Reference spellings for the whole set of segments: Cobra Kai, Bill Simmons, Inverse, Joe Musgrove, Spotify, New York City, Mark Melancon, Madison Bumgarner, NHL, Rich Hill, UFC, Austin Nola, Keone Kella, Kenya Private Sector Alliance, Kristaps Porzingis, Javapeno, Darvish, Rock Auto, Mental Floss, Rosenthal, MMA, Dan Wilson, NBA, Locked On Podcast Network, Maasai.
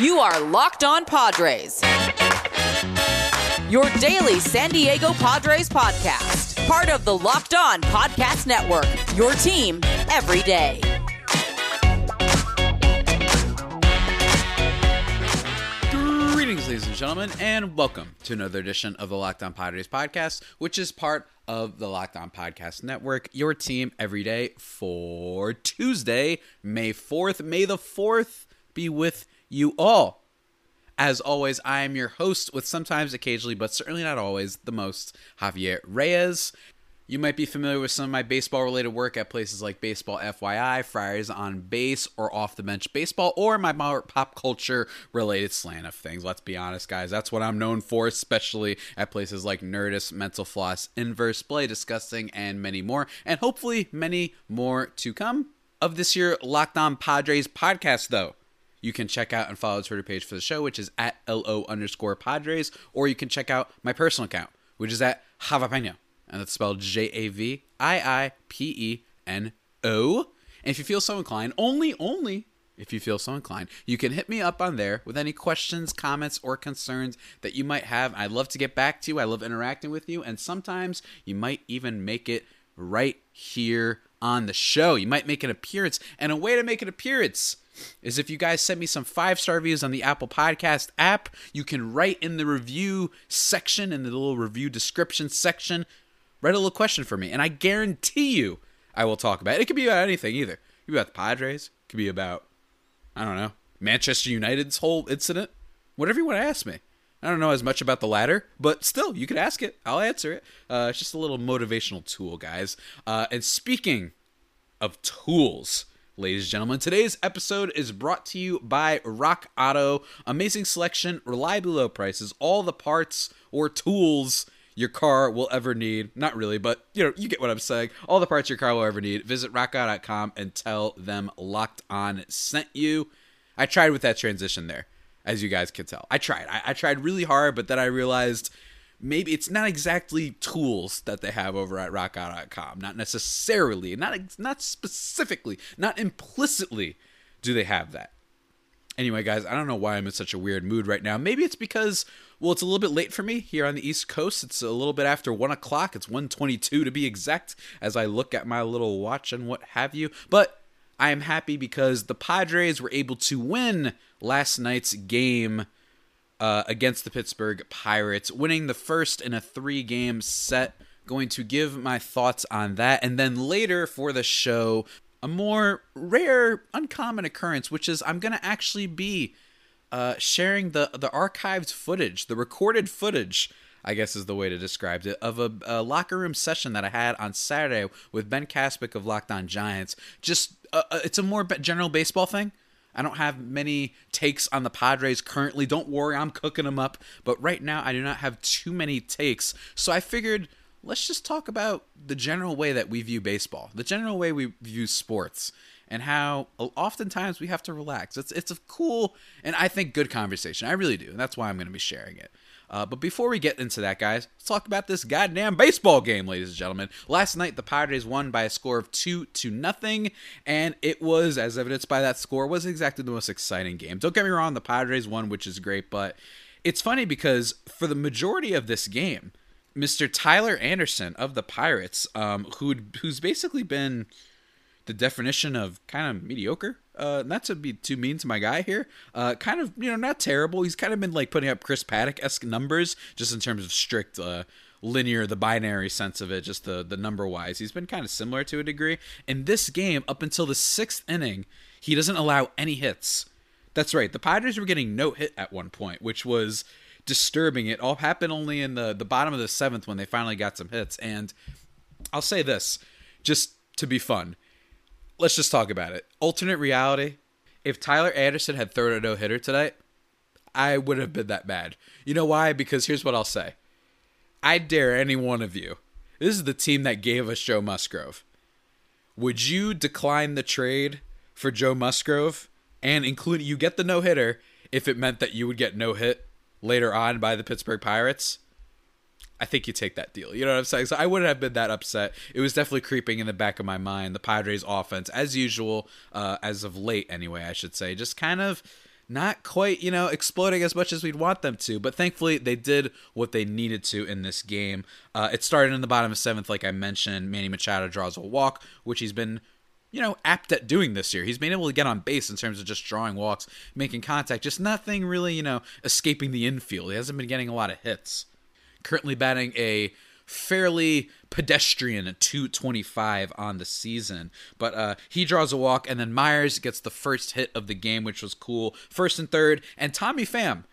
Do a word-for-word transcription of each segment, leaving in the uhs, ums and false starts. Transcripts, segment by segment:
You are Locked On Padres. Your daily San Diego Padres podcast. Part of the Locked On Podcast Network. Your team every day. Greetings, ladies and gentlemen, and welcome to another edition of the Locked On Padres podcast, which is part of the Locked On Podcast Network, your team every day for Tuesday, May fourth. May the fourth be with you all. As always, I am your host with sometimes, occasionally, but certainly not always, the most, Javier Reyes. You might be familiar with some of my baseball-related work at places like Baseball F Y I, Friars on Base, or Off the Bench Baseball, or my pop culture-related slant of things. Let's be honest, guys. That's what I'm known for, especially at places like Nerdist, Mental Floss, Inverse, Play, Disgusting, and many more. And hopefully many more to come. Of this year Locked On Padres podcast, though, you can check out and follow the Twitter page for the show, which is at L O underscore Padres, or you can check out my personal account, which is at Javapeno. And that's spelled J A V I I P E N O. And if you feel so inclined, only, only if you feel so inclined, you can hit me up on there with any questions, comments, or concerns that you might have. I'd love to get back to you. I love interacting with you. And sometimes you might even make it right here on the show. You might make an appearance. And a way to make an appearance is if you guys send me some five-star reviews on the Apple Podcast app. You can write in the review section, in the little review description section, write a little question for me, and I guarantee you I will talk about it. It could be about anything either. It could be about the Padres. It could be about, I don't know, Manchester United's whole incident. Whatever you want to ask me. I don't know as much about the latter, but still, you can ask it. I'll answer it. Uh, it's just a little motivational tool, guys. Uh, and speaking of tools, ladies and gentlemen, today's episode is brought to you by Rock Auto. Amazing selection, reliably low prices, all the parts or tools your car will ever need. Not really, but you know, you get what I'm saying. All the parts your car will ever need. Visit rock auto dot com and tell them Locked On sent you. I tried with that transition there, as you guys can tell. I tried. I, I tried really hard, but then I realized maybe it's not exactly tools that they have over at rock auto dot com. Not necessarily, not not specifically, not implicitly do they have that. Anyway, guys, I don't know why I'm in such a weird mood right now. Maybe it's because, well, it's a little bit late for me here on the East Coast. It's a little bit after one o'clock. It's one twenty-two to be exact as I look at my little watch and what have you. But I am happy because the Padres were able to win last night's game uh, against the Pittsburgh Pirates, winning the first in a three-game set. Going to give my thoughts on that. And then later for the show, a more rare, uncommon occurrence, which is I'm going to actually be uh, sharing the, the archived footage, the recorded footage, I guess is the way to describe it, of a, a locker room session that I had on Saturday with Ben Kaspik of Locked On Giants. Just, uh, it's a more general baseball thing. I don't have many takes on the Padres currently. Don't worry, I'm cooking them up. But right now, I do not have too many takes. So I figured, let's just talk about the general way that we view baseball, the general way we view sports, and how oftentimes we have to relax. It's it's a cool and I think good conversation. I really do, and that's why I'm going to be sharing it. Uh, but before we get into that, guys, let's talk about this goddamn baseball game, ladies and gentlemen. Last night, the Padres won by a score of two to nothing, and it was, as evidenced by that score, was exactly the most exciting game. Don't get me wrong, the Padres won, which is great, but it's funny because for the majority of this game, Mister Tyler Anderson of the Pirates, um, who who's basically been the definition of kind of mediocre. Uh, not to be too mean to my guy here. Uh, kind of, you know, not terrible. He's kind of been like putting up Chris Paddock-esque numbers, just in terms of strict uh, linear, the binary sense of it, just the the number wise. He's been kind of similar to a degree. In this game, up until the sixth inning, he doesn't allow any hits. That's right. The Padres were getting no hit at one point, which was disturbing. It all happened only in the, the bottom of the seventh when they finally got some hits. And I'll say this, just to be fun, let's just talk about it. Alternate reality, if Tyler Anderson had thrown a no-hitter tonight, I would have been that mad. You know why? Because here's what I'll say. I dare any one of you. This is the team that gave us Joe Musgrove. Would you decline the trade for Joe Musgrove and include you get the no-hitter if it meant that you would get no hit later on by the Pittsburgh Pirates? I think you take that deal. You know what I'm saying? So I wouldn't have been that upset. It was definitely creeping in the back of my mind. The Padres offense, as usual, uh, as of late anyway, I should say, just kind of not quite, you know, exploding as much as we'd want them to. But thankfully, they did what they needed to in this game. Uh, it started in the bottom of seventh, like I mentioned. Manny Machado draws a walk, which he's been, you know, apt at doing this year. He's been able to get on base in terms of just drawing walks, making contact, just nothing really, you know, escaping the infield. He hasn't been getting a lot of hits. Currently batting a fairly pedestrian two twenty-five on the season. But uh, he draws a walk, and then Myers gets the first hit of the game, which was cool. First and third, and Tommy Pham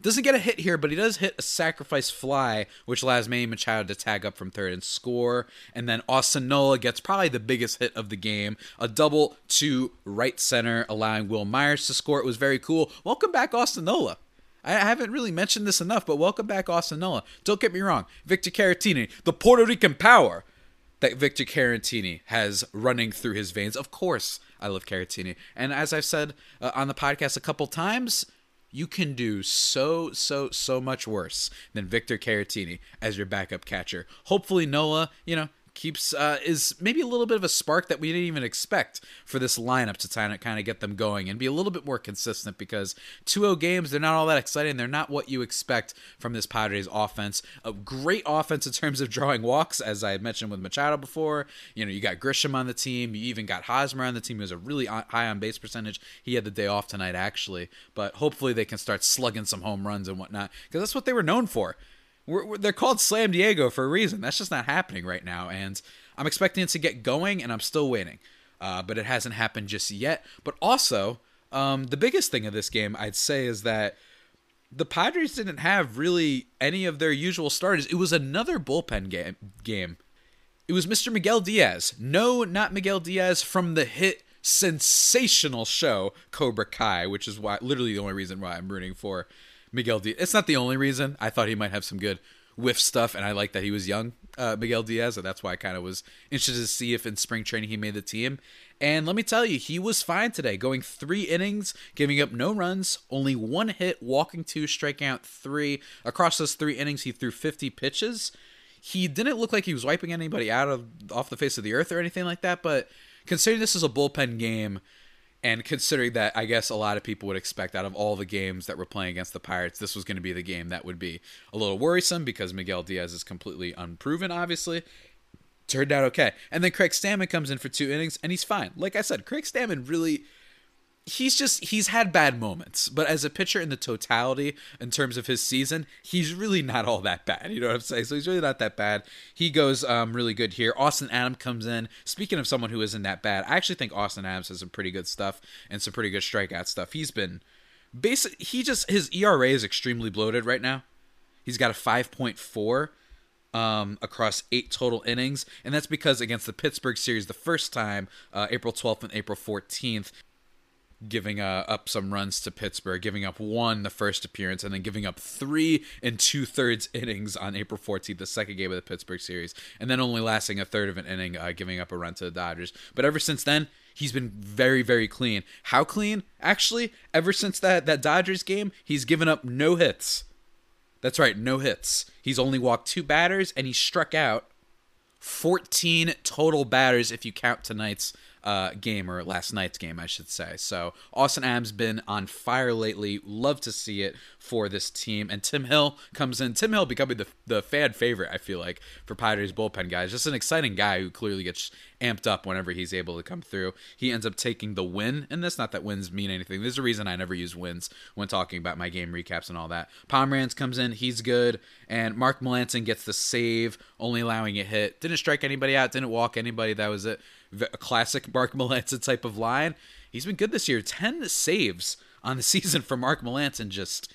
doesn't get a hit here, but he does hit a sacrifice fly, which allows Manny Machado to tag up from third and score. And then Austin Nola gets probably the biggest hit of the game, a double to right center, allowing Will Myers to score. It was very cool. Welcome back, Austin Nola. I haven't really mentioned this enough, but welcome back, Austin Nola. Don't get me wrong. Victor Caratini, the Puerto Rican power that Victor Caratini has running through his veins. Of course, I love Caratini. And as I've said uh, on the podcast a couple times, you can do so, so, so much worse than Victor Caratini as your backup catcher. Hopefully Nola, you know, keeps uh, is maybe a little bit of a spark that we didn't even expect for this lineup to kind of get them going and be a little bit more consistent, because two oh games, they're not all that exciting. They're not what you expect from this Padres offense. A great offense in terms of drawing walks, as I mentioned with Machado before. You know, you got Grisham on the team. You even got Hosmer on the team. He was a really high on base percentage. He had the day off tonight, actually. But hopefully they can start slugging some home runs and whatnot, because that's what they were known for. We're, we're, they're called Slam Diego for a reason. That's just not happening right now, and I'm expecting it to get going, and I'm still waiting. Uh, but it hasn't happened just yet. But also, um, the biggest thing of this game, I'd say, is that the Padres didn't have really any of their usual starters. It was another bullpen game. game. It was Mister Miguel Diaz. No, not Miguel Diaz from the hit sensational show Cobra Kai, which is why literally the only reason why I'm rooting for Miguel Diaz. It's not the only reason. I thought he might have some good whiff stuff, and I like that he was young, uh, Miguel Diaz, and that's why I kind of was interested to see if in spring training he made the team. And let me tell you, he was fine today, going three innings, giving up no runs, only one hit, walking two, striking out three. Across those three innings, he threw fifty pitches. He didn't look like he was wiping anybody out of off the face of the earth or anything like that, but considering this is a bullpen game, and considering that, I guess a lot of people would expect out of all the games that we're playing against the Pirates, this was going to be the game that would be a little worrisome because Miguel Diaz is completely unproven, obviously. Turned out okay. And then Craig Stammen comes in for two innings, and he's fine. Like I said, Craig Stammen really, he's just, he's had bad moments. But as a pitcher in the totality, in terms of his season, he's really not all that bad. You know what I'm saying? So he's really not that bad. He goes um, really good here. Austin Adams comes in. Speaking of someone who isn't that bad, I actually think Austin Adams has some pretty good stuff and some pretty good strikeout stuff. He's been basic. He just, his E R A is extremely bloated right now. He's got a five point four. Um, across eight total innings. And that's because against the Pittsburgh series the first time, uh, April twelfth and April fourteenth, giving uh, up some runs to Pittsburgh, giving up one the first appearance, and then giving up three and two-thirds innings on April fourteenth, the second game of the Pittsburgh series, and then only lasting a third of an inning, uh, giving up a run to the Dodgers. But ever since then, he's been very, very clean. How clean? Actually, ever since that, that Dodgers game, he's given up no hits. That's right, no hits. He's only walked two batters, and he struck out fourteen total batters if you count tonight's Uh, game, or last night's game, I should say. So Austin Adams been on fire lately. Love to see it for this team. And Tim Hill comes in. Tim Hill becoming the the fan favorite, I feel like, for Padres bullpen guys. Just an exciting guy who clearly gets amped up whenever he's able to come through. He ends up taking the win in this. Not that wins mean anything. There's a reason I never use wins when talking about my game recaps and all that. Pomeranz comes in. He's good. And Mark Melancon gets the save, only allowing a hit. Didn't strike anybody out. Didn't walk anybody. That was it. A classic Mark Melancon type of line. He's been good this year. ten saves on the season for Mark Melancon. Just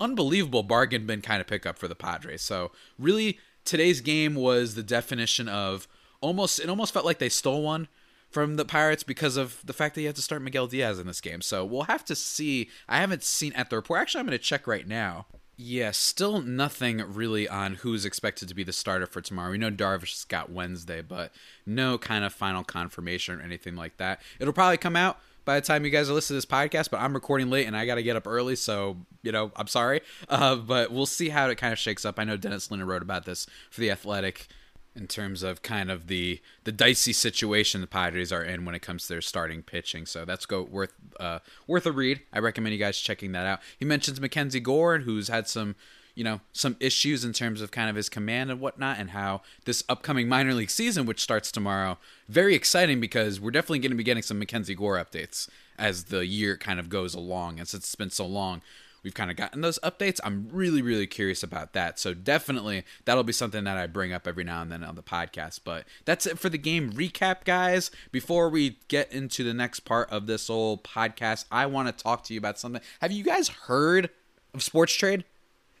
unbelievable bargain bin kind of pickup for the Padres. So really, today's game was the definition of almost, it almost felt like they stole one from the Pirates because of the fact that you have to start Miguel Diaz in this game. So we'll have to see. I haven't seen at the report. Actually, I'm going to check right now. Yeah, still nothing really on who's expected to be the starter for tomorrow. We know Darvish has got Wednesday, but no kind of final confirmation or anything like that. It'll probably come out by the time you guys are listening to this podcast, but I'm recording late and I got to get up early, so, you know, I'm sorry. Uh, but we'll see how it kind of shakes up. I know Dennis Lynn wrote about this for The Athletic. in terms of kind of the the dicey situation the Padres are in when it comes to their starting pitching. So that's go worth uh, worth a read. I recommend you guys checking that out. He mentions Mackenzie Gore, who's had some, you know, some issues in terms of kind of his command and whatnot, and how this upcoming minor league season, which starts tomorrow, very exciting because we're definitely going to be getting some Mackenzie Gore updates as the year kind of goes along. And since it's been so long, we've kind of gotten those updates. I'm really, really curious about that. So definitely that'll be something that I bring up every now and then on the podcast. But that's it for the game recap, guys. Before we get into the next part of this whole podcast, I want to talk to you about something. Have you guys heard of SportsTrade?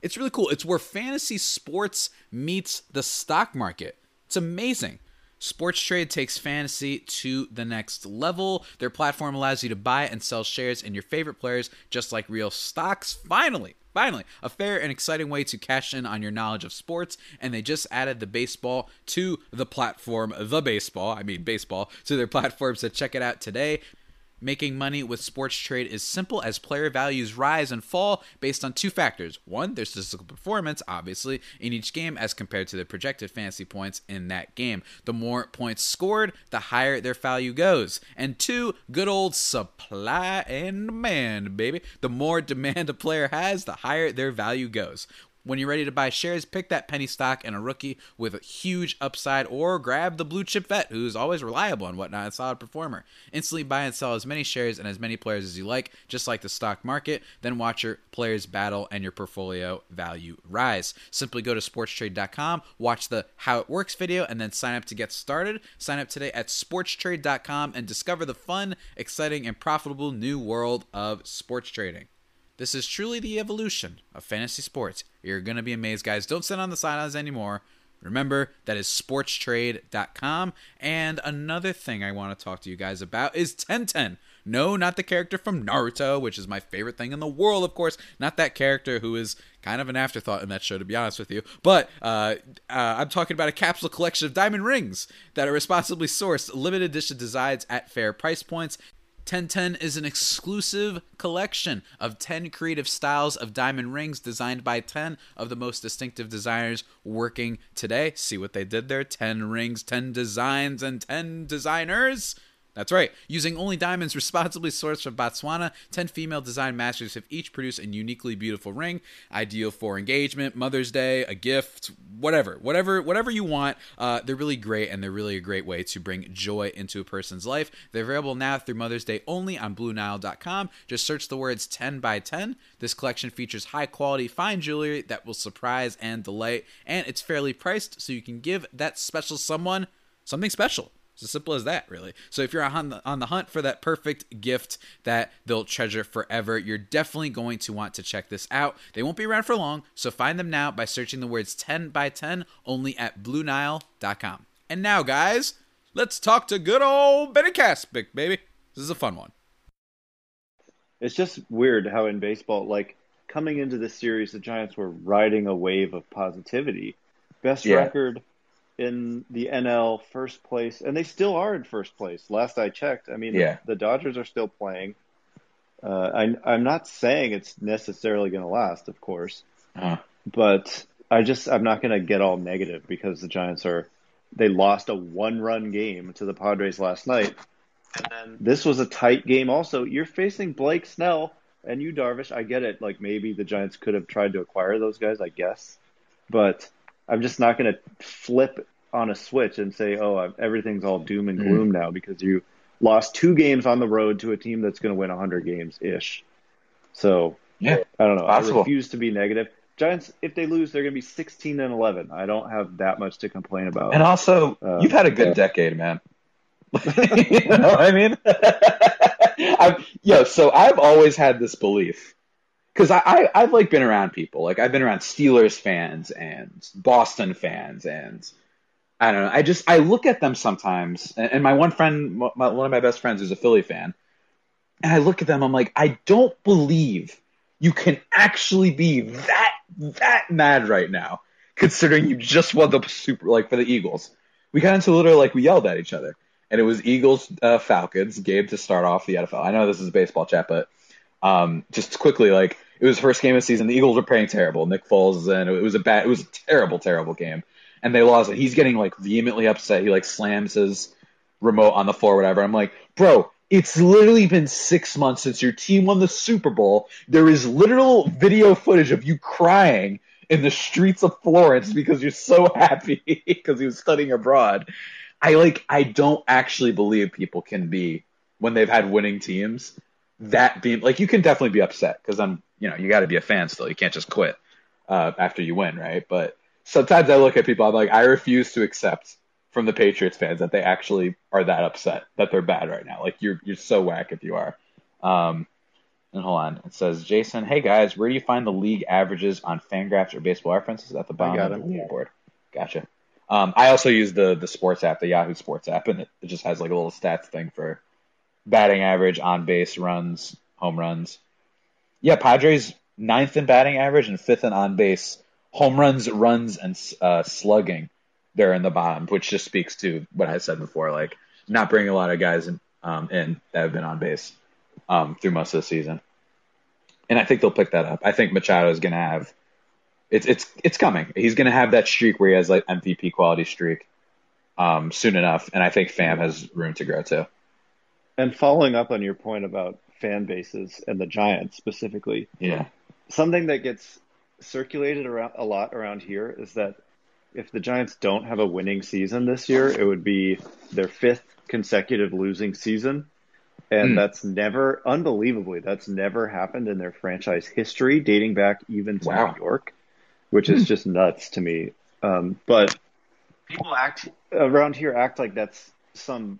It's really cool. It's where fantasy sports meets the stock market. It's amazing. SportsTrade takes fantasy to the next level. Their platform allows you to buy and sell shares in your favorite players, just like real stocks. Finally, finally, a fair and exciting way to cash in on your knowledge of sports. And they just added the baseball to the platform, the baseball, I mean baseball, to their platform. So check it out today. Making money with SportsTrade is simple as player values rise and fall based on two factors. One, their statistical performance, obviously, in each game as compared to the projected fantasy points in that game. The more points scored, the higher their value goes. And two, good old supply and demand, baby. The more demand a player has, the higher their value goes. When you're ready to buy shares, pick that penny stock and a rookie with a huge upside, or grab the blue chip vet who's always reliable and whatnot, a solid performer. Instantly buy and sell as many shares and as many players as you like, just like the stock market. Then watch your players battle and your portfolio value rise. Simply go to sports trade dot com, watch the How It Works video, and then sign up to get started. Sign up today at sports trade dot com and discover the fun, exciting, and profitable new world of sports trading. This is truly the evolution of fantasy sports. You're going to be amazed, guys. Don't sit on the sidelines anymore. Remember, that is sports trade dot com. And another thing I want to talk to you guys about is ten ten. No, not the character from Naruto, which is my favorite thing in the world, of course. Not that character who is kind of an afterthought in that show, to be honest with you. But uh, uh, I'm talking about a capsule collection of diamond rings that are responsibly sourced, limited edition designs at fair price points. ten ten is an exclusive collection of ten creative styles of diamond rings designed by ten of the most distinctive designers working today. See what they did there? ten rings, ten designs, and ten designers. That's right. Using only diamonds responsibly sourced from Botswana, ten female design masters have each produced a uniquely beautiful ring, ideal for engagement, Mother's Day, a gift, whatever. Whatever whatever you want, uh, they're really great, and they're really a great way to bring joy into a person's life. They're available now through Mother's Day only on blue nile dot com. Just search the words ten by ten. This collection features high-quality, fine jewelry that will surprise and delight, and it's fairly priced, so you can give that special someone something special. It's as simple as that, really. So if you're on the, on the hunt for that perfect gift that they'll treasure forever, you're definitely going to want to check this out. They won't be around for long, so find them now by searching the words ten by ten only at blue nile dot com. And now, guys, let's talk to good old Ben Kaspik, baby. This is a fun one. It's just weird how in baseball, like, coming into this series, the Giants were riding a wave of positivity. Best yeah. record in the N L, first place, and they still are in first place. Last I checked, I mean, yeah. the, the Dodgers are still playing. Uh, I, I'm not saying it's necessarily going to last, of course, uh. but I just I'm not going to get all negative because the Giants are they lost a one-run game to the Padres last night, and then this was a tight game. Also, you're facing Blake Snell and you Darvish. I get it. Like maybe the Giants could have tried to acquire those guys, I guess, but I'm just not going to flip on a switch and say, oh, I've, everything's all doom and gloom mm. now because you lost two games on the road to a team that's going to win one hundred games-ish. So, yeah, I don't know. Possible. I refuse to be negative. Giants, if they lose, they're going to be sixteen and eleven. I don't have that much to complain about. And also, uh, you've had a good yeah. decade, man. You know what I mean? I've, yo, so I've always had this belief. Because I, I, I've, like, been around people. Like, I've been around Steelers fans and Boston fans and, I don't know, I just, I look at them sometimes, and, and my one friend, my, one of my best friends is a Philly fan, and I look at them, I'm like, I don't believe you can actually be that, that mad right now, considering you just won the Super, like, for the Eagles. We got into literally, like, we yelled at each other, and it was Eagles, uh, Falcons, Gabe to start off the N F L. I know this is a baseball chat, but... Um, just quickly, like, it was the first game of the season. The Eagles were playing terrible. Nick Foles, and it was a bad, it was a terrible, terrible game. and they lost it. He's getting like vehemently upset. He like slams his remote on the floor, or whatever. I'm like, bro, it's literally been six months since your team won the Super Bowl. There is literal video footage of you crying in the streets of Florence because you're so happy because he was studying abroad. I like, I don't actually believe people can be, when they've had winning teams, that be like, you can definitely be upset because I'm, you know, you got to be a fan still. You can't just quit uh, after you win, right? But sometimes I look at people, I'm like, I refuse to accept from the Patriots fans that they actually are that upset that they're bad right now. Like you're, you're so whack if you are. Um, and hold on. It says, Jason, hey guys, where do you find the league averages on FanGraphs or Baseball Reference? Is that the bottom of the leaderboard? Gotcha. Um, I also use the, the sports app, the Yahoo Sports app, and it, it just has like a little stats thing for batting average, on base runs, home runs. Yeah. Padres ninth in batting average and fifth in on base, home runs, runs, and uh, slugging. They're in the bottom, which just speaks to what I said before, like not bringing a lot of guys in, um, in that have been on base um, through most of the season. And I think they'll pick that up. I think Machado is going to have, it's, it's, it's coming. He's going to have that streak where he has like M V P quality streak um, soon enough. And I think Fam has room to grow too. And following up on your point about fan bases and the Giants specifically, yeah, something that gets circulated around a lot around here is that if the Giants don't have a winning season this year, it would be their fifth consecutive losing season. And mm. that's never, unbelievably, that's never happened in their franchise history, dating back even to wow. New York, which is mm. just nuts to me. Um, but people act around here act like that's some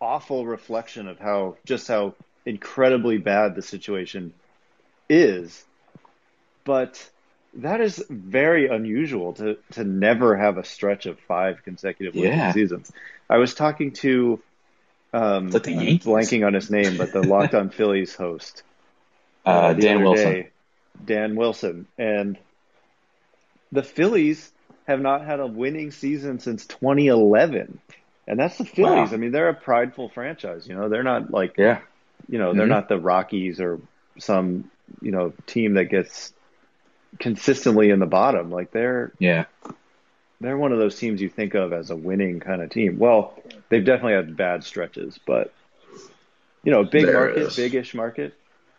awful reflection of how just how incredibly bad the situation is. But that is very unusual to, to never have a stretch of five consecutive winning yeah. seasons. I was talking to, um, like I'm blanking on his name, but the Locked On Phillies host, uh, uh, Dan Wilson, day, Dan Wilson. And the Phillies have not had a winning season since twenty eleven. And that's the Phillies. Wow. I mean, they're a prideful franchise, you know, they're not like, yeah. you know, they're mm-hmm. not the Rockies or some, you know, team that gets consistently in the bottom. Like they're yeah they're one of those teams you think of as a winning kind of team. Well, they've definitely had bad stretches, but you know, big there market, big-ish market,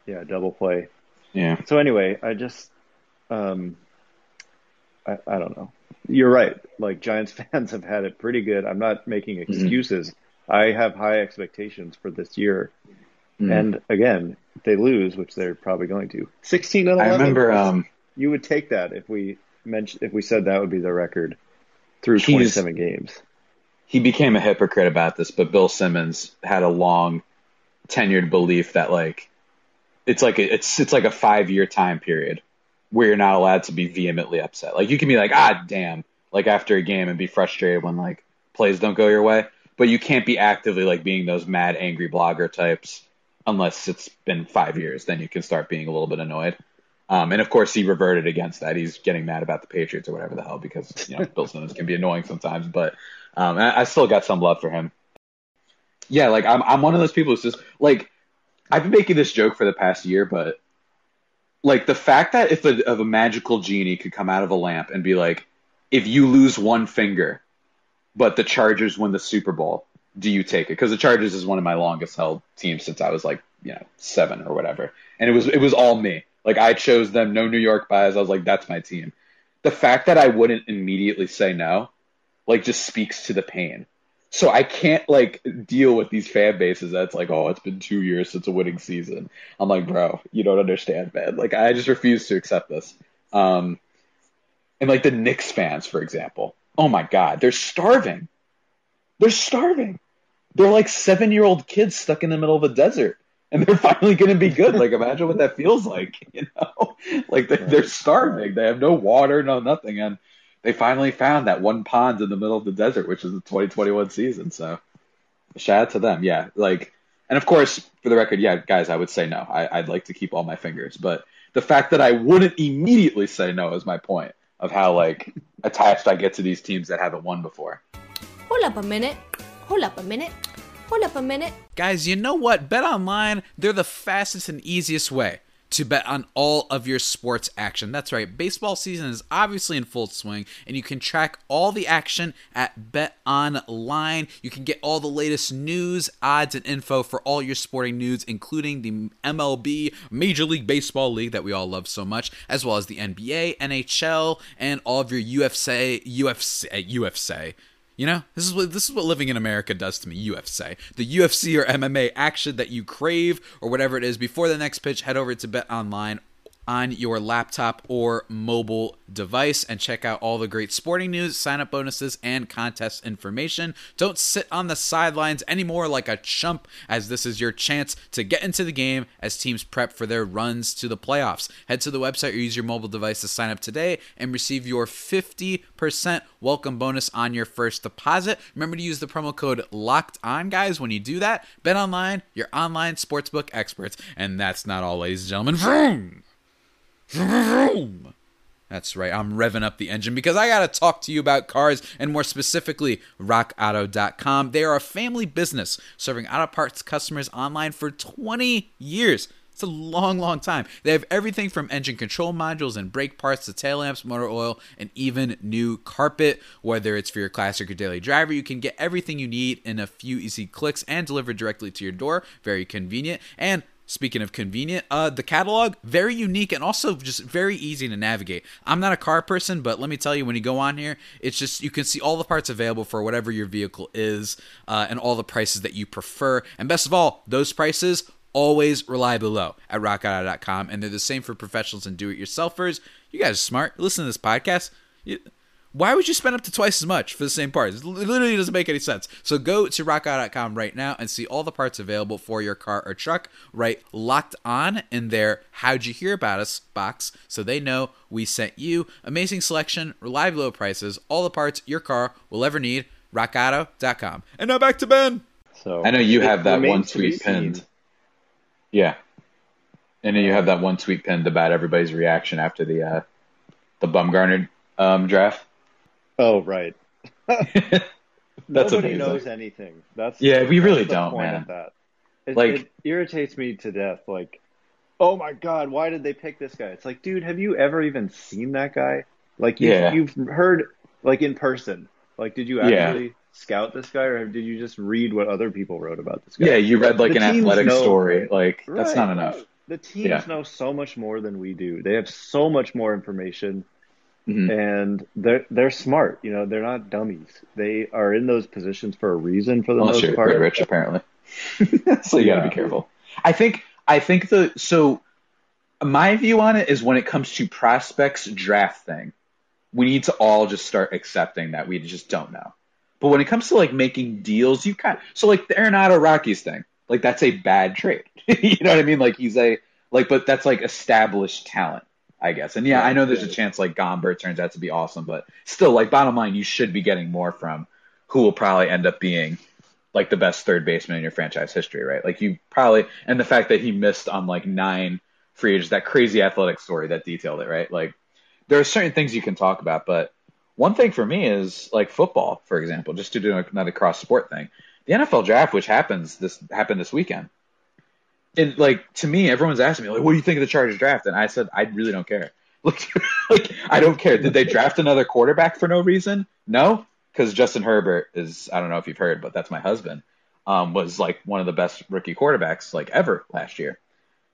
yeah double play. Yeah so anyway, I just um I, I don't know, you're right, like Giants fans have had it pretty good. I'm not making excuses. Mm-hmm. I have high expectations for this year. Mm-hmm. And again, if they lose, which they're probably going to, sixteen and eleven, I remember um you would take that if we mentioned, if we said that would be the record through twenty-seven games. He became a hypocrite about this, but Bill Simmons had a long tenured belief that like it's like a, it's it's like a five year time period where you're not allowed to be vehemently upset. Like you can be like, ah, damn, like after a game and be frustrated when like plays don't go your way, but you can't be actively like being those mad, angry blogger types unless it's been five years. Then you can start being a little bit annoyed. Um, and, of course, he reverted against that. He's getting mad about the Patriots or whatever the hell because, you know, Bill Simmons can be annoying sometimes. But um, I, I still got some love for him. Yeah, like, I'm I'm one of those people who's just, like, I've been making this joke for the past year, but, like, the fact that if a, of a magical genie could come out of a lamp and be like, if you lose one finger but the Chargers win the Super Bowl, do you take it? Because the Chargers is one of my longest-held teams since I was, like, you know, seven or whatever. And it was it was all me. Like, I chose them, no New York bias. I was like, that's my team. The fact that I wouldn't immediately say no, like, just speaks to the pain. So I can't, like, deal with these fan bases that's like, oh, it's been two years since a winning season. I'm like, bro, you don't understand, man. Like, I just refuse to accept this. Um, and, like, the Knicks fans, for example. Oh, my God. They're starving. They're starving. They're like seven-year-old kids stuck in the middle of a desert. And they're finally going to be good. Like, imagine what that feels like, you know? Like, they're, they're starving. They have no water, no nothing. And they finally found that one pond in the middle of the desert, which is the twenty twenty-one season. So, shout out to them. Yeah, like, and of course, for the record, yeah, guys, I would say no. I, I'd like to keep all my fingers. But the fact that I wouldn't immediately say no is my point of how, like, attached I get to these teams that haven't won before. Hold up a minute. Hold up a minute. Hold up a minute. Guys, you know what? BetOnline, they're the fastest and easiest way to bet on all of your sports action. That's right, baseball season is obviously in full swing, and you can track all the action at BetOnline. You can get all the latest news, odds, and info for all your sporting news, including the M L B, Major League Baseball League that we all love so much, as well as the N B A, N H L, and all of your U F C, U F C, U F C. You know, this is what this is what living in America does to me, U F C. The U F C or M M A action that you crave or whatever it is, before the next pitch, head over to BetOnline on your laptop or mobile device and check out all the great sporting news, sign-up bonuses, and contest information. Don't sit on the sidelines anymore like a chump, as this is your chance to get into the game as teams prep for their runs to the playoffs. Head to the website or use your mobile device to sign up today and receive your fifty percent welcome bonus on your first deposit. Remember to use the promo code LOCKEDON, guys, when you do that. BetOnline, your online sportsbook experts. And that's not all, ladies and gentlemen. Vroom! Vroom! That's right, I'm revving up the engine because I got to talk to you about cars, and more specifically, rock auto dot com. They are a family business serving auto parts customers online for twenty years. It's a long, long time. They have everything from engine control modules and brake parts to tail lamps, motor oil, and even new carpet. Whether it's for your classic or daily driver, you can get everything you need in a few easy clicks and delivered directly to your door. Very convenient. And speaking of convenient, uh, the catalog, very unique and also just very easy to navigate. I'm not a car person, but let me tell you, when you go on here, it's just, you can see all the parts available for whatever your vehicle is, uh, and all the prices that you prefer. And best of all, those prices always reliably low at rock auto dot com. And they're the same for professionals and do-it-yourselfers. You guys are smart. Listen to this podcast. You, why would you spend up to twice as much for the same parts? It literally doesn't make any sense. So go to rock auto dot com right now and see all the parts available for your car or truck. Write Locked On in their How'd You Hear About Us box so they know we sent you. Amazing selection, reliable low prices, all the parts your car will ever need. rock auto dot com. And now back to Ben. So I know you have that one tweet pinned. Yeah. I know you have that one tweet pinned about everybody's reaction after the uh, the Bumgarner um, draft. Oh, right. That's Nobody amazing. knows anything. That's Yeah, we that's really the don't, man. That. It, like, it irritates me to death. Like, oh my God, why did they pick this guy? It's like, dude, have you ever even seen that guy? Like, you, yeah. you've heard, like, in person. Like, did you actually yeah. scout this guy, or did you just read what other people wrote about this guy? Yeah, you read, like, the an athletic know, story. Like, right, that's not enough. The teams yeah. know so much more than we do. They have so much more information. Mm-hmm. And they're they're smart, you know. They're not dummies. They are in those positions for a reason. For the Unless most you're part, rich, apparently. So you yeah. gotta be careful. I think I think the so my view on it is, when it comes to prospects draft thing, we need to all just start accepting that we just don't know. But when it comes to, like, making deals, you kind of, so like the Arenado Rockies thing, like, that's a bad trade. You know what I mean? Like, he's a like, but that's like established talent, I guess. And yeah, I know there's a chance, like, Gomber turns out to be awesome, but still, like, bottom line, you should be getting more from who will probably end up being, like, the best third baseman in your franchise history, right? Like, you probably, and the fact that he missed on, like, nine free agents, that crazy athletic story that detailed it, right? Like, there are certain things you can talk about, but one thing for me is, like, football, for example, just to do another cross sport thing, the N F L draft, which happens this happened this weekend. And, like, to me, everyone's asking me, like, what do you think of the Chargers draft? And I said, I really don't care. Like, like I don't care. Did they draft another quarterback for no reason? No, because Justin Herbert is, I don't know if you've heard, but that's my husband, um, was, like, one of the best rookie quarterbacks, like, ever last year.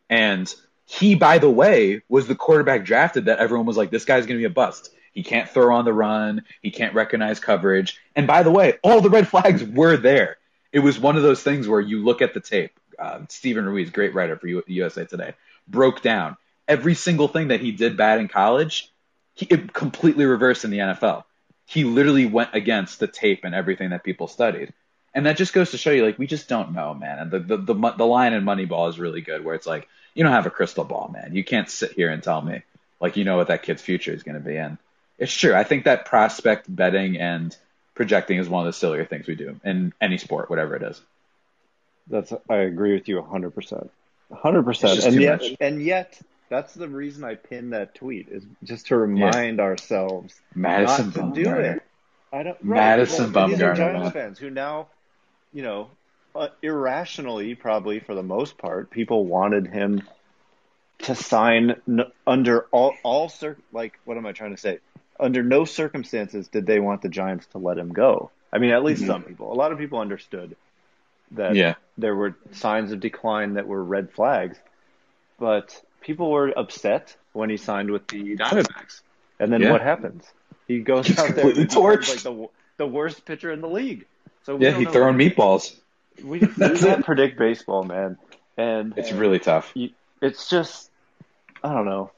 And he, by the way, was the quarterback drafted that everyone was like, this guy's going to be a bust. He can't throw on the run. He can't recognize coverage. And, by the way, all the red flags were there. It was one of those things where you look at the tape. Uh, Stephen Ruiz, great writer for U- USA Today, broke down every single thing that he did bad in college. He it completely reversed in the N F L. He literally went against the tape and everything that people studied. And that just goes to show you, like, we just don't know, man. And the the the, the line in Moneyball is really good, where it's like, you don't have a crystal ball, man. You can't sit here and tell me, like, you know what that kid's future is going to be. And it's true. I think that prospect betting and projecting is one of the sillier things we do in any sport, whatever it is. That's I agree with you one hundred percent. one hundred percent. And yet, and yet, that's the reason I pinned that tweet, is just to remind yeah. ourselves Madison not Bumgarner. to do it. I don't, Madison right. well, Bumgarner. These are Giants fans who now, you know, uh, irrationally, probably for the most part, people wanted him to sign under all, all cir- like, what am I trying to say? Under no circumstances did they want the Giants to let him go. I mean, at least mm-hmm. some people. A lot of people understood that yeah. there were signs of decline that were red flags, but people were upset when he signed with the Diamondbacks. And then yeah. what happens? He goes He's out there and torched. Like the, the worst pitcher in the league. So we yeah, he's throwing meatballs. We, we can't predict baseball, man. And it's really tough. You, it's just, I don't know.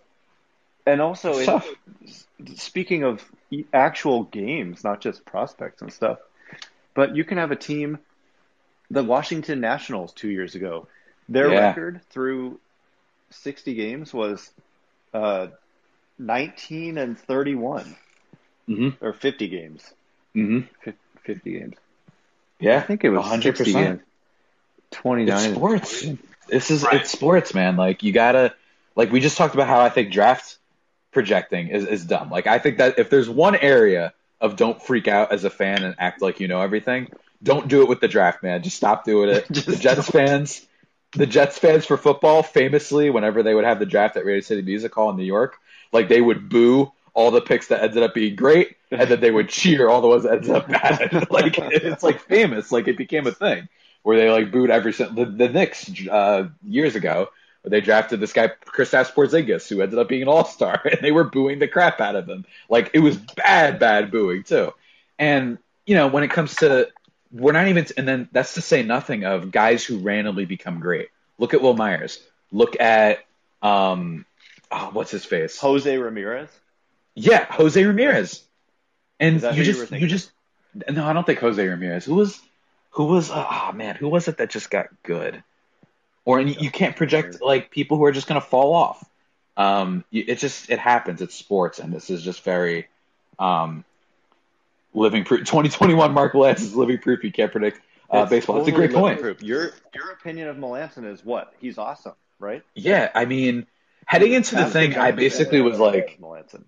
And also, it, speaking of actual games, not just prospects and stuff, but you can have a team, the Washington Nationals two years ago, their yeah. record through sixty games was uh, nineteen and thirty-one, mm-hmm. or fifty games. Mm-hmm. fifty games. Yeah, I think it was one hundred percent. sixty games. twenty-nine. It's sports. This is, right. It's sports, man. Like, you got to, like, we just talked about how I think drafts, projecting is, is dumb. Like, I think that if there's one area of don't freak out as a fan and act like you know everything, don't do it with the draft, man. Just stop doing it. The Jets fans, the Jets fans for football, famously, whenever they would have the draft at Radio City Music Hall in New York, like, they would boo all the picks that ended up being great, and then they would cheer all the ones that ended up bad. Like, it's like famous. Like, it became a thing where they like booed every single. The, the Knicks uh, years ago. They drafted this guy, Kristaps Porzingis, who ended up being an all-star, and they were booing the crap out of him. Like, it was bad, bad booing, too. And, you know, when it comes to – we're not even – and then that's to say nothing of guys who randomly become great. Look at Will Myers. Look at um, – oh, what's his face? Jose Ramirez? Yeah, Jose Ramirez. And you just – you just – no, I don't think Jose Ramirez. Who was – who was – oh, man, who was it that just got good? Or and you can't project like people who are just going to fall off. Um, it just it happens. It's sports, and this is just very um, living proof. twenty twenty-one Mark Melancon is living proof. You can't predict uh, it's baseball. Totally, it's a great point. Proof. Your your opinion of Melancon is what? He's awesome, right? Yeah, I mean, heading into the That's thing, the I basically was like, Melancon.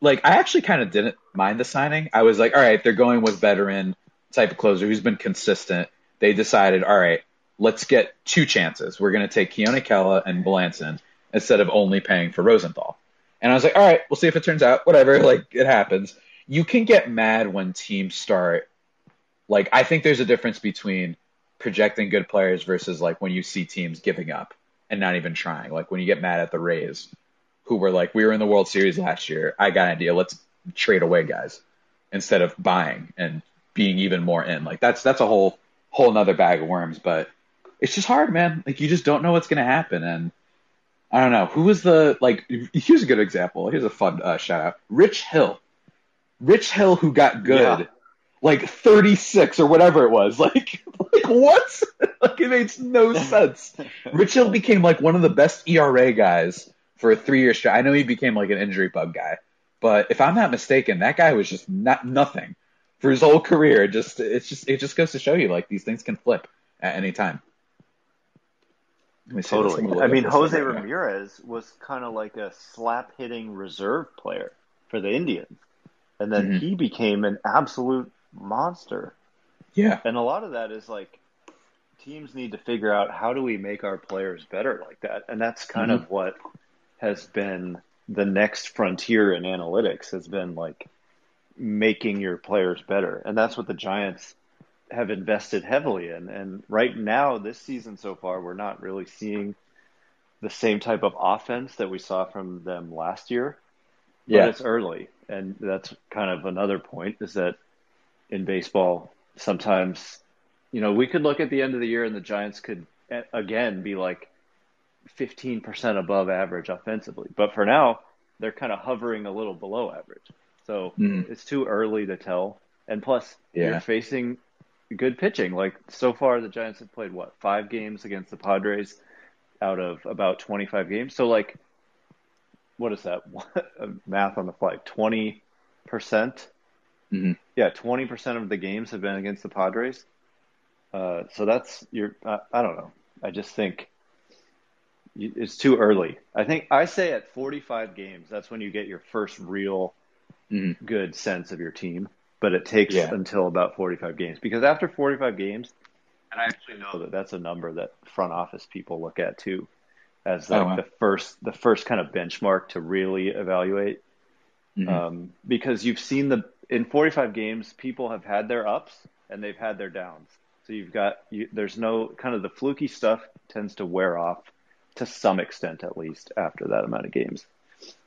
Like I actually kind of didn't mind the signing. I was like, all right, they're going with veteran type of closer who's been consistent. They decided, all right. Let's get two chances. We're going to take Keone Kella and Melancon instead of only paying for Rosenthal. And I was like, all right, we'll see if it turns out. Whatever, like, it happens. You can get mad when teams start. Like, I think there's a difference between projecting good players versus, like, when you see teams giving up and not even trying. Like, when you get mad at the Rays, who were like, we were in the World Series last year. I got an idea. Let's trade away guys instead of buying and being even more in. Like, that's that's a whole, whole nother bag of worms, but... It's just hard, man. Like, you just don't know what's going to happen. And I don't know. Who was the, like, here's a good example. Here's a fun uh, shout out. Rich Hill. Rich Hill, who got good, yeah. like, thirty-six or whatever it was. Like, like what? Like, it makes no sense. Rich Hill became, like, one of the best E R A guys for a three-year stretch. I know he became, like, an injury bug guy. But if I'm not mistaken, that guy was just not nothing for his whole career. Just it's just It just goes to show you, like, these things can flip at any time. Totally. I mean, Jose Ramirez was kind of like a slap-hitting reserve player for the Indians. And then mm-hmm. he became an absolute monster. Yeah. And a lot of that is like teams need to figure out how do we make our players better like that. And that's kind mm-hmm. of what has been the next frontier in analytics has been like making your players better. And that's what the Giants – have invested heavily in. And right now, this season so far, we're not really seeing the same type of offense that we saw from them last year. Yeah. But it's early. And that's kind of another point is that in baseball, sometimes, you know, we could look at the end of the year and the Giants could, again, be like fifteen percent above average offensively. But for now, they're kind of hovering a little below average. So mm. it's too early to tell. And plus, yeah. you're facing – good pitching. Like, so far the Giants have played what, five games against the Padres out of about twenty-five games. So like, what is that? Math on the fly. twenty percent. Mm-hmm. Yeah. twenty percent of the games have been against the Padres. Uh, so that's your, I, I don't know. I just think it's too early. I think I say at forty-five games, that's when you get your first real mm-hmm. good sense of your team. But it takes yeah. until about forty-five games. Because after forty-five games, and I actually know that that's a number that front office people look at too, as like oh, wow. the first the first kind of benchmark to really evaluate. Mm-hmm. Um, because you've seen the in forty-five games, people have had their ups and they've had their downs. So you've got you, there's no kind of the fluky stuff tends to wear off to some extent, at least after that amount of games.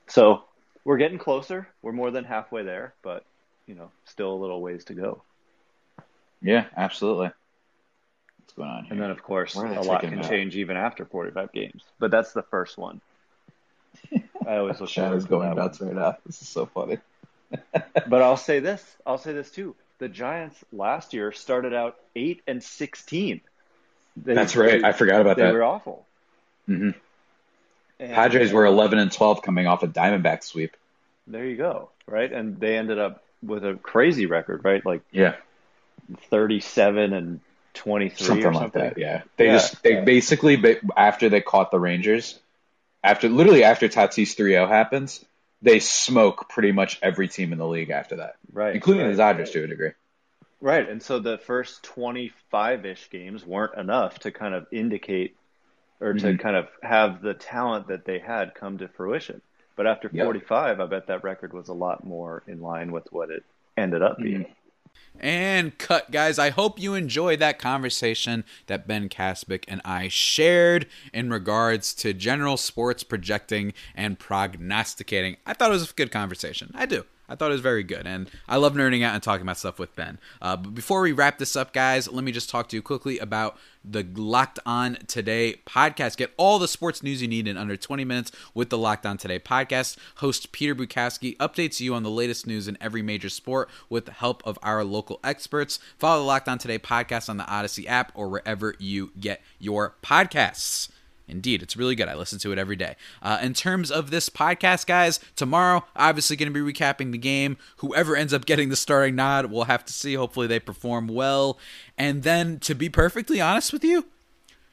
So we're getting closer. We're more than halfway there, but you know, still a little ways to go. Yeah, absolutely. What's going on here? And then, of course, a lot can out? change even after forty-five games, but that's the first one. I always look at it going nuts right now. This is so funny. But I'll say this. I'll say this too. The Giants last year started out eight and sixteen. They, that's right. They, I forgot about they that. They were awful. Mm-hmm. And Padres were eleven and twelve coming off a Diamondback sweep. There you go. Right, and they ended up with a crazy record. Right, like yeah, thirty-seven and twenty-three, something, or something like that. Yeah, they yeah. just they yeah. basically after they caught the Rangers. After literally after Tatis three oh happens, they smoke pretty much every team in the league after that, right? Including right, the Dodgers right. to a degree, right? And so the first twenty-five-ish games weren't enough to kind of indicate or mm-hmm. to kind of have the talent that they had come to fruition. But after yep. forty-five, I bet that record was a lot more in line with what it ended up being. Mm-hmm. And cut, guys. I hope you enjoyed that conversation that Ben Kaspik and I shared in regards to general sports projecting and prognosticating. I thought it was a good conversation. I do. I thought it was very good, and I love nerding out and talking about stuff with Ben. Uh, but before we wrap this up, guys, let me just talk to you quickly about the Locked On Today podcast. Get all the sports news you need in under twenty minutes with the Locked On Today podcast. Host Peter Bukowski updates you on the latest news in every major sport with the help of our local experts. Follow the Locked On Today podcast on the Odyssey app or wherever you get your podcasts. Indeed, it's really good. I listen to it every day. Uh, in terms of this podcast, guys, tomorrow, obviously going to be recapping the game. Whoever ends up getting the starting nod, we'll have to see. Hopefully they perform well. And then, to be perfectly honest with you,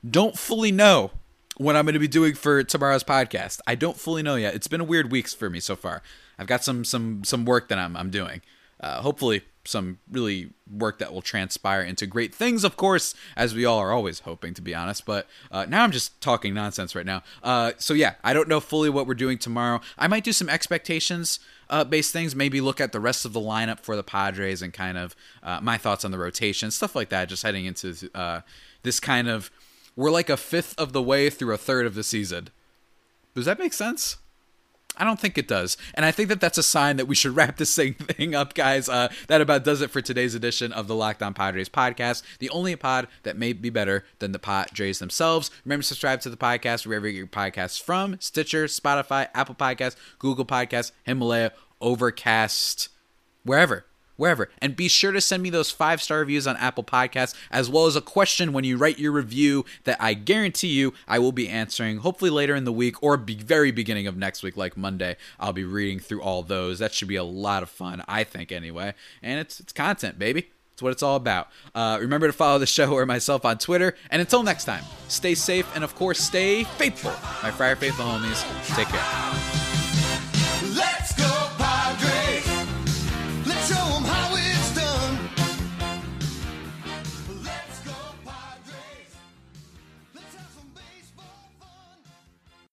don't fully know what I'm going to be doing for tomorrow's podcast. I don't fully know yet. It's been a weird week for me so far. I've got some some some work that I'm I'm doing. Uh, hopefully some really work that will transpire into great things, of course, as we all are always hoping, to be honest. But uh, now I'm just talking nonsense right now. Uh, so yeah, I don't know fully what we're doing tomorrow. I might do some expectations uh, based things, maybe look at the rest of the lineup for the Padres and kind of uh, my thoughts on the rotation, stuff like that, just heading into uh, this kind of, we're like a fifth of the way through a third of the season. Does that make sense? I don't think it does. And I think that that's a sign that we should wrap this thing up, guys. Uh, that about does it for today's edition of the Locked On Padres podcast, the only pod that may be better than the Padres themselves. Remember to subscribe to the podcast wherever you get your podcasts from: Stitcher, Spotify, Apple Podcasts, Google Podcasts, Himalaya, Overcast, wherever. Wherever. And be sure to send me those five-star reviews on Apple Podcasts, as well as a question when you write your review that I guarantee you I will be answering hopefully later in the week or be very beginning of next week, like Monday. I'll be reading through all those. That should be a lot of fun, I think, anyway. And it's it's content, baby. It's what it's all about. Uh, remember to follow the show or myself on Twitter. And until next time, stay safe and, of course, stay faithful. My Friar Faithful homies, take care.